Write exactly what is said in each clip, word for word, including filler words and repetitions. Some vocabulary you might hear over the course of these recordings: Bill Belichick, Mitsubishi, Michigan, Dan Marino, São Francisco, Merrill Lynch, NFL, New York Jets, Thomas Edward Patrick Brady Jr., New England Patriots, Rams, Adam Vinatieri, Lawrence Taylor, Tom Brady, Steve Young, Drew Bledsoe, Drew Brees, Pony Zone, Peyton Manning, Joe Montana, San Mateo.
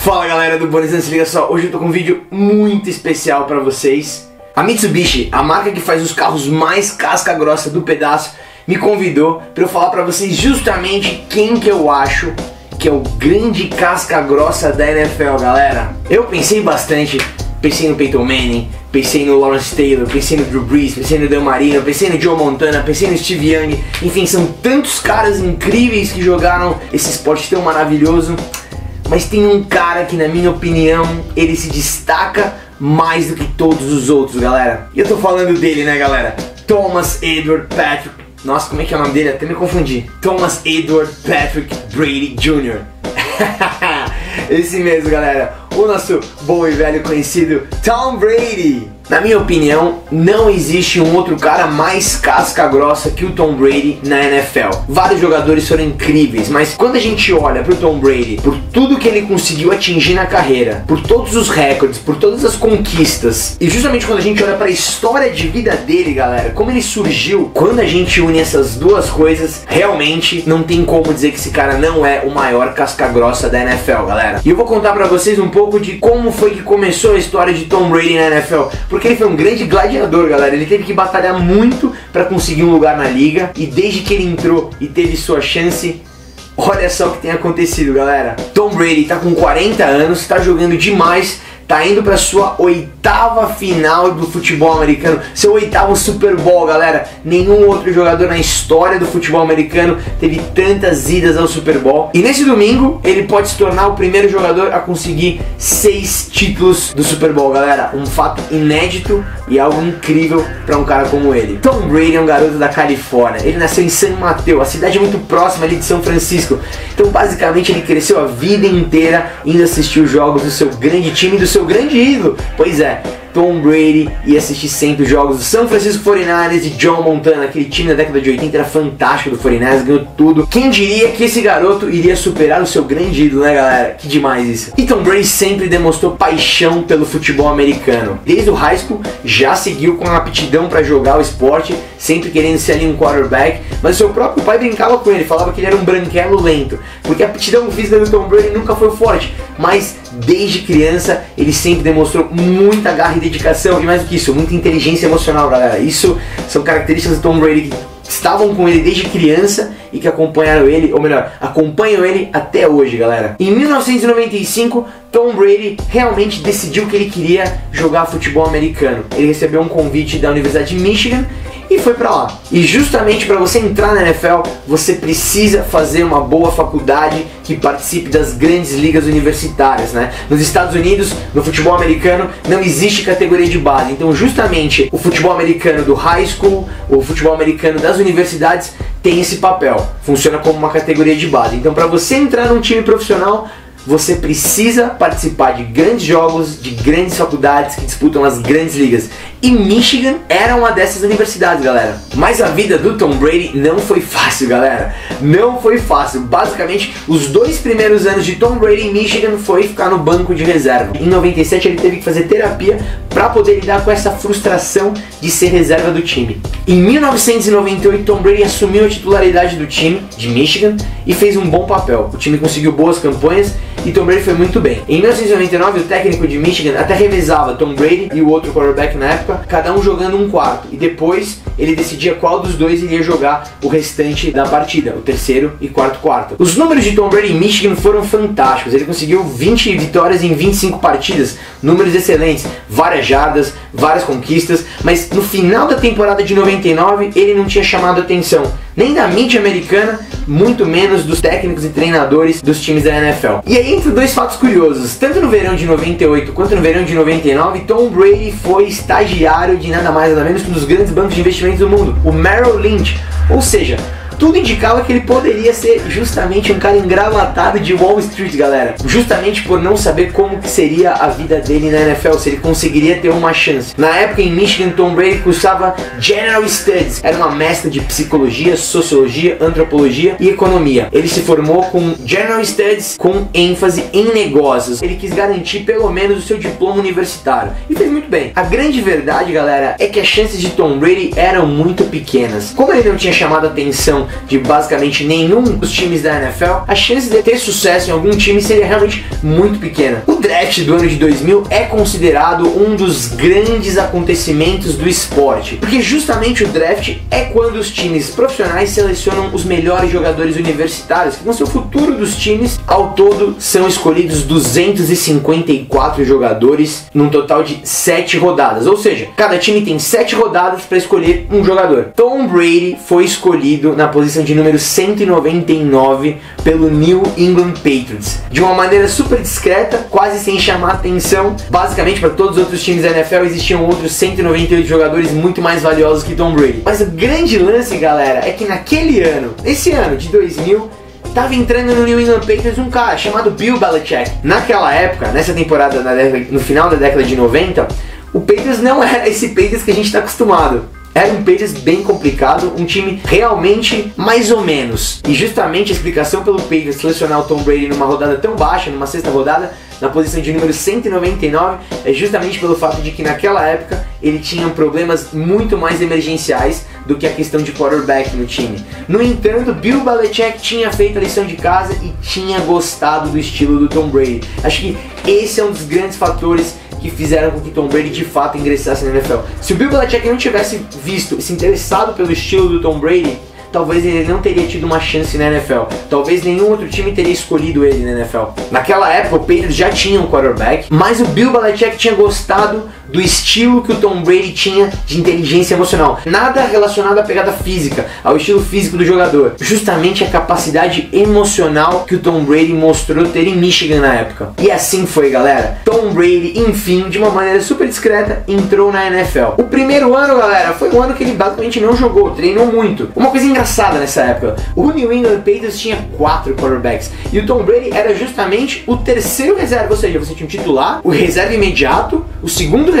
Fala galera do Pony Zone, se liga só, hoje eu tô com um vídeo muito especial pra vocês. A Mitsubishi, a marca que faz os carros mais casca grossa do pedaço, me convidou pra eu falar pra vocês justamente quem que eu acho que é o grande casca grossa da N F L, galera. Eu pensei bastante, pensei no Peyton Manning, pensei no Lawrence Taylor, pensei no Drew Brees, pensei no Dan Marino, pensei no Joe Montana, pensei no Steve Young. Enfim, são tantos caras incríveis que jogaram esse esporte tão maravilhoso. Mas tem um cara que, na minha opinião, ele se destaca mais do que todos os outros, galera. E eu tô falando dele, né, galera? Thomas Edward Patrick... Nossa, como é que é o nome dele? Até me confundi. Thomas Edward Patrick Brady Júnior Esse mesmo, galera. O nosso bom e velho conhecido Tom Brady. Na minha opinião, não existe um outro cara mais casca grossa que o Tom Brady na N F L. Vários jogadores foram incríveis, mas quando a gente olha pro Tom Brady, por tudo que ele conseguiu atingir na carreira, por todos os recordes, por todas as conquistas, e justamente quando a gente olha para a história de vida dele, galera, como ele surgiu, quando a gente une essas duas coisas, realmente não tem como dizer que esse cara não é o maior casca grossa da N F L, galera. E eu vou contar para vocês um pouco de como foi que começou a história de Tom Brady na N F L, porque Porque ele foi um grande gladiador, galera. Ele teve que batalhar muito para conseguir um lugar na liga. E desde que ele entrou e teve sua chance, olha só o que tem acontecido, galera. Tom Brady tá com quarenta anos, tá jogando demais, tá indo pra sua oitava final do futebol americano, seu oitavo Super Bowl, galera. Nenhum outro jogador na história do futebol americano teve tantas idas ao Super Bowl. E nesse domingo, ele pode se tornar o primeiro jogador a conseguir seis títulos do Super Bowl, galera. Um fato inédito e algo incrível pra um cara como ele. Tom Brady é um garoto da Califórnia. Ele nasceu em San Mateo, a cidade muito próxima ali de São Francisco. Então, basicamente, ele cresceu a vida inteira indo assistir os jogos do seu grande time e do seu O grande ídolo. Pois é, Tom Brady ia assistir sempre os jogos do San Francisco forty-niners e Joe Montana. Aquele time da década de oitenta era fantástico, do forty-niners, ganhou tudo. Quem diria que esse garoto iria superar o seu grande ídolo, né, galera? Que demais isso. E Tom Brady sempre demonstrou paixão pelo futebol americano. Desde o high school já seguiu com aptidão para jogar o esporte, sempre querendo ser ali um quarterback, mas seu próprio pai brincava com ele, falava que ele era um branquelo lento, porque a aptidão física do Tom Brady nunca foi forte, mas desde criança ele sempre demonstrou muita garra e dedicação, e mais do que isso, muita inteligência emocional, galera. Isso são características do Tom Brady que estavam com ele desde criança e que acompanharam ele, ou melhor, acompanham ele até hoje, galera. Em mil novecentos e noventa e cinco, Tom Brady realmente decidiu que ele queria jogar futebol americano. Ele recebeu um convite da Universidade de Michigan e foi pra lá. E justamente para você entrar na N F L, você precisa fazer uma boa faculdade que participe das grandes ligas universitárias, né? Nos Estados Unidos, no futebol americano, não existe categoria de base. Então, justamente, o futebol americano do high school, o futebol americano das universidades, tem esse papel. Funciona como uma categoria de base. Então, para você entrar num time profissional, você precisa participar de grandes jogos, de grandes faculdades que disputam as grandes ligas. E Michigan era uma dessas universidades, galera. Mas a vida do Tom Brady não foi fácil, galera. Não foi fácil. Basicamente, os dois primeiros anos de Tom Brady em Michigan foi ficar no banco de reserva. Em noventa e sete, ele teve que fazer terapia para poder lidar com essa frustração de ser reserva do time. Em mil novecentos e noventa e oito, Tom Brady assumiu a titularidade do time de Michigan e fez um bom papel. O time conseguiu boas campanhas e Tom Brady foi muito bem. Em mil novecentos e noventa e nove, o técnico de Michigan até revezava Tom Brady e o outro quarterback na época, cada um jogando um quarto, e depois ele decidia qual dos dois iria jogar o restante da partida, o terceiro e quarto quarto. Os números de Tom Brady em Michigan foram fantásticos. Ele conseguiu vinte vitórias em vinte e cinco partidas, números excelentes, várias jardas, várias conquistas, mas no final da temporada de noventa e nove ele não tinha chamado atenção nem da mídia americana, muito menos dos técnicos e treinadores dos times da N F L. E aí entra dois fatos curiosos. Tanto no verão de noventa e oito quanto no verão de noventa e nove, Tom Brady foi estagiário de nada mais nada menos que um dos grandes bancos de investimentos do mundo, o Merrill Lynch. Ou seja, tudo indicava que ele poderia ser justamente um cara engravatado de Wall Street, galera. Justamente por não saber como que seria a vida dele na N F L, se ele conseguiria ter uma chance. Na época, em Michigan, Tom Brady cursava General Studies. Era uma mescla de psicologia, sociologia, antropologia e economia. Ele se formou com General Studies com ênfase em negócios. Ele quis garantir pelo menos o seu diploma universitário. E fez muito bem. A grande verdade, galera, é que as chances de Tom Brady eram muito pequenas. Como ele não tinha chamado a atenção de basicamente nenhum dos times da N F L, a chance de ter sucesso em algum time seria realmente muito pequena. O draft do ano de dois mil é considerado um dos grandes acontecimentos do esporte, porque justamente o draft é quando os times profissionais selecionam os melhores jogadores universitários, que vão ser o futuro dos times. Ao todo, são escolhidos duzentos e cinquenta e quatro jogadores num total de sete rodadas, ou seja, cada time tem sete rodadas para escolher um jogador. Tom Brady foi escolhido na posição de número cento e noventa e nove pelo New England Patriots, de uma maneira super discreta, quase sem chamar atenção. Basicamente, para todos os outros times da N F L existiam outros cento e noventa e oito jogadores muito mais valiosos que Tom Brady. Mas o grande lance, galera, é que naquele ano, esse ano de dois mil, tava entrando no New England Patriots um cara chamado Bill Belichick. Naquela época, nessa temporada, na década, no final da década de noventa, o Patriots não era esse Patriots que a gente está acostumado. Era um Patriots bem complicado, um time realmente mais ou menos. E justamente a explicação pelo Patriots selecionar o Tom Brady numa rodada tão baixa, numa sexta rodada, na posição de número cento e noventa e nove, é justamente pelo fato de que naquela época ele tinha problemas muito mais emergenciais do que a questão de quarterback no time. No entanto, Bill Belichick tinha feito a lição de casa e tinha gostado do estilo do Tom Brady. Acho que esse é um dos grandes fatores que fizeram com que Tom Brady de fato ingressasse na N F L. Se o Bill Belichick não tivesse visto e se interessado pelo estilo do Tom Brady, talvez ele não teria tido uma chance na N F L. Talvez nenhum outro time teria escolhido ele na N F L. Naquela época, o Patriots já tinha um quarterback, mas o Bill Belichick tinha gostado do estilo que o Tom Brady tinha de inteligência emocional. Nada relacionado à pegada física, ao estilo físico do jogador. Justamente a capacidade emocional que o Tom Brady mostrou ter em Michigan na época. E assim foi, galera. Tom Brady, enfim, de uma maneira super discreta, entrou na N F L. O primeiro ano, galera, foi um ano que ele basicamente não jogou, treinou muito. Uma coisa engraçada nessa época, o New England Patriots tinha quatro quarterbacks e o Tom Brady era justamente o terceiro reserva, ou seja, você tinha o titular, o reserva imediato, o segundo reserva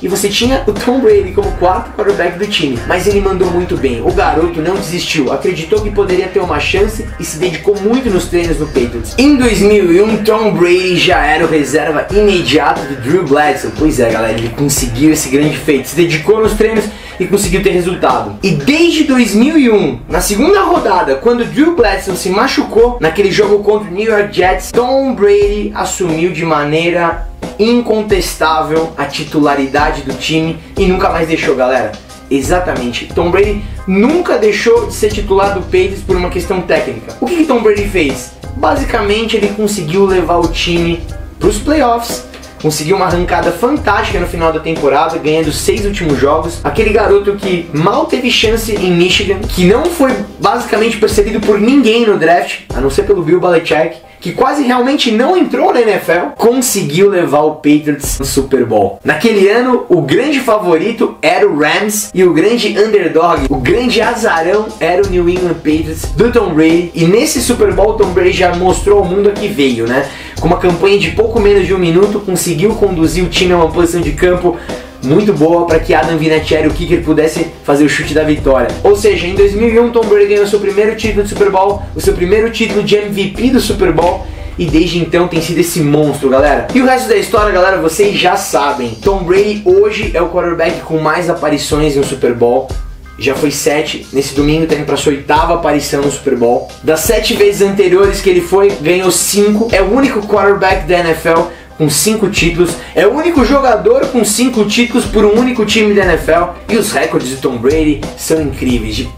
e você tinha o Tom Brady como quarto quarterback do time. Mas ele mandou muito bem, o garoto não desistiu, acreditou que poderia ter uma chance e se dedicou muito nos treinos do Patriots. Em dois mil e um, Tom Brady já era o reserva imediato do Drew Bledsoe. Pois é, galera, ele conseguiu esse grande feito, se dedicou nos treinos e conseguiu ter resultado. E desde dois mil e um, na segunda rodada, quando Drew Bledsoe se machucou naquele jogo contra o New York Jets, Tom Brady assumiu de maneira incontestável a titularidade do time e nunca mais deixou, galera. Exatamente, Tom Brady nunca deixou de ser titular do Patriots por uma questão técnica. O que, que Tom Brady fez? Basicamente, ele conseguiu levar o time para os playoffs. Conseguiu uma arrancada fantástica no final da temporada, ganhando seis últimos jogos. Aquele garoto que mal teve chance em Michigan, que não foi basicamente percebido por ninguém no draft, a não ser pelo Bill Belichick, que quase realmente não entrou na N F L, conseguiu levar o Patriots no Super Bowl. Naquele ano, o grande favorito era o Rams e o grande underdog, o grande azarão, era o New England Patriots do Tom Brady. E nesse Super Bowl, Tom Brady já mostrou ao mundo a que veio, né? Com uma campanha de pouco menos de um minuto, conseguiu conduzir o time a uma posição de campo muito boa para que Adam Vinatieri, o kicker, pudesse fazer o chute da vitória. Ou seja, em dois mil e um, Tom Brady ganhou seu primeiro título de Super Bowl, o seu primeiro título de M V P do Super Bowl, e desde então tem sido esse monstro, galera. E o resto da história, galera, vocês já sabem. Tom Brady hoje é o quarterback com mais aparições no Super Bowl. Já foi sete, nesse domingo tá indo pra sua oitava aparição no Super Bowl. Das sete vezes anteriores que ele foi, ganhou cinco. É o único quarterback da N F L com cinco títulos, é o único jogador com cinco títulos por um único time da N F L. E os recordes de Tom Brady são incríveis, de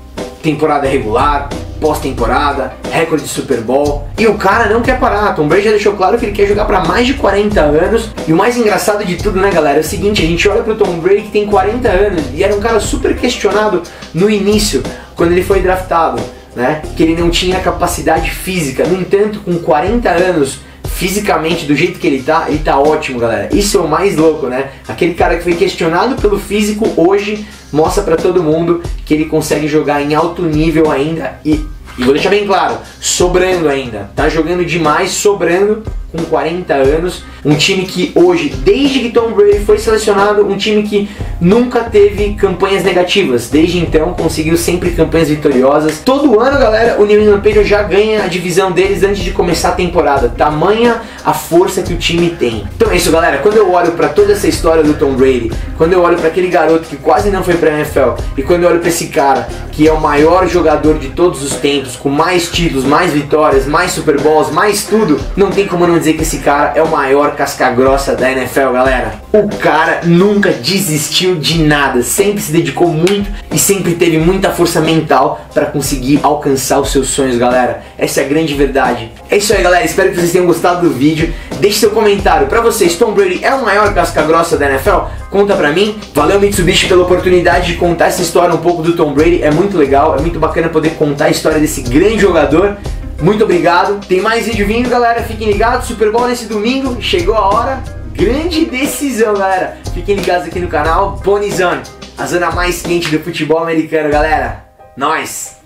temporada regular, pós-temporada, recorde de Super Bowl. E o cara não quer parar. Tom Brady já deixou claro que ele quer jogar para mais de quarenta anos. E o mais engraçado de tudo, né, galera, é o seguinte: a gente olha pro Tom Brady, que tem quarenta anos, e era um cara super questionado no início, quando ele foi draftado, né, que ele não tinha capacidade física. No entanto, com quarenta anos, fisicamente, do jeito que ele tá, ele tá ótimo, galera. Isso é o mais louco, né? Aquele cara que foi questionado pelo físico, hoje mostra pra todo mundo que ele consegue jogar em alto nível ainda e, e vou deixar bem claro, sobrando ainda. Tá jogando demais, sobrando, com quarenta anos, um time que hoje, desde que Tom Brady foi selecionado, um time que nunca teve campanhas negativas, desde então conseguiu sempre campanhas vitoriosas. Todo ano, galera, o New England Patriots já ganha a divisão deles antes de começar a temporada, tamanha a força que o time tem. Então é isso, galera, quando eu olho para toda essa história do Tom Brady, quando eu olho para aquele garoto que quase não foi para a N F L e quando eu olho para esse cara que é o maior jogador de todos os tempos, com mais títulos, mais vitórias, mais Super Bowls, mais tudo, não tem como não dizer que esse cara é o maior casca grossa da N F L, galera. O cara nunca desistiu de nada, sempre se dedicou muito e sempre teve muita força mental para conseguir alcançar os seus sonhos, galera. Essa é a grande verdade. É isso aí, galera, espero que vocês tenham gostado do vídeo. Deixe seu comentário, pra vocês, Tom Brady é o maior casca grossa da N F L? Conta pra mim. Valeu, Mitsubishi, pela oportunidade de contar essa história um pouco do Tom Brady, é muito legal, é muito bacana poder contar a história desse grande jogador. Muito obrigado. Tem mais vídeo vindo, galera. Fiquem ligados. Super Bowl nesse domingo. Chegou a hora. Grande decisão, galera. Fiquem ligados aqui no canal Pony Zone, a zona mais quente do futebol americano, galera. Nós.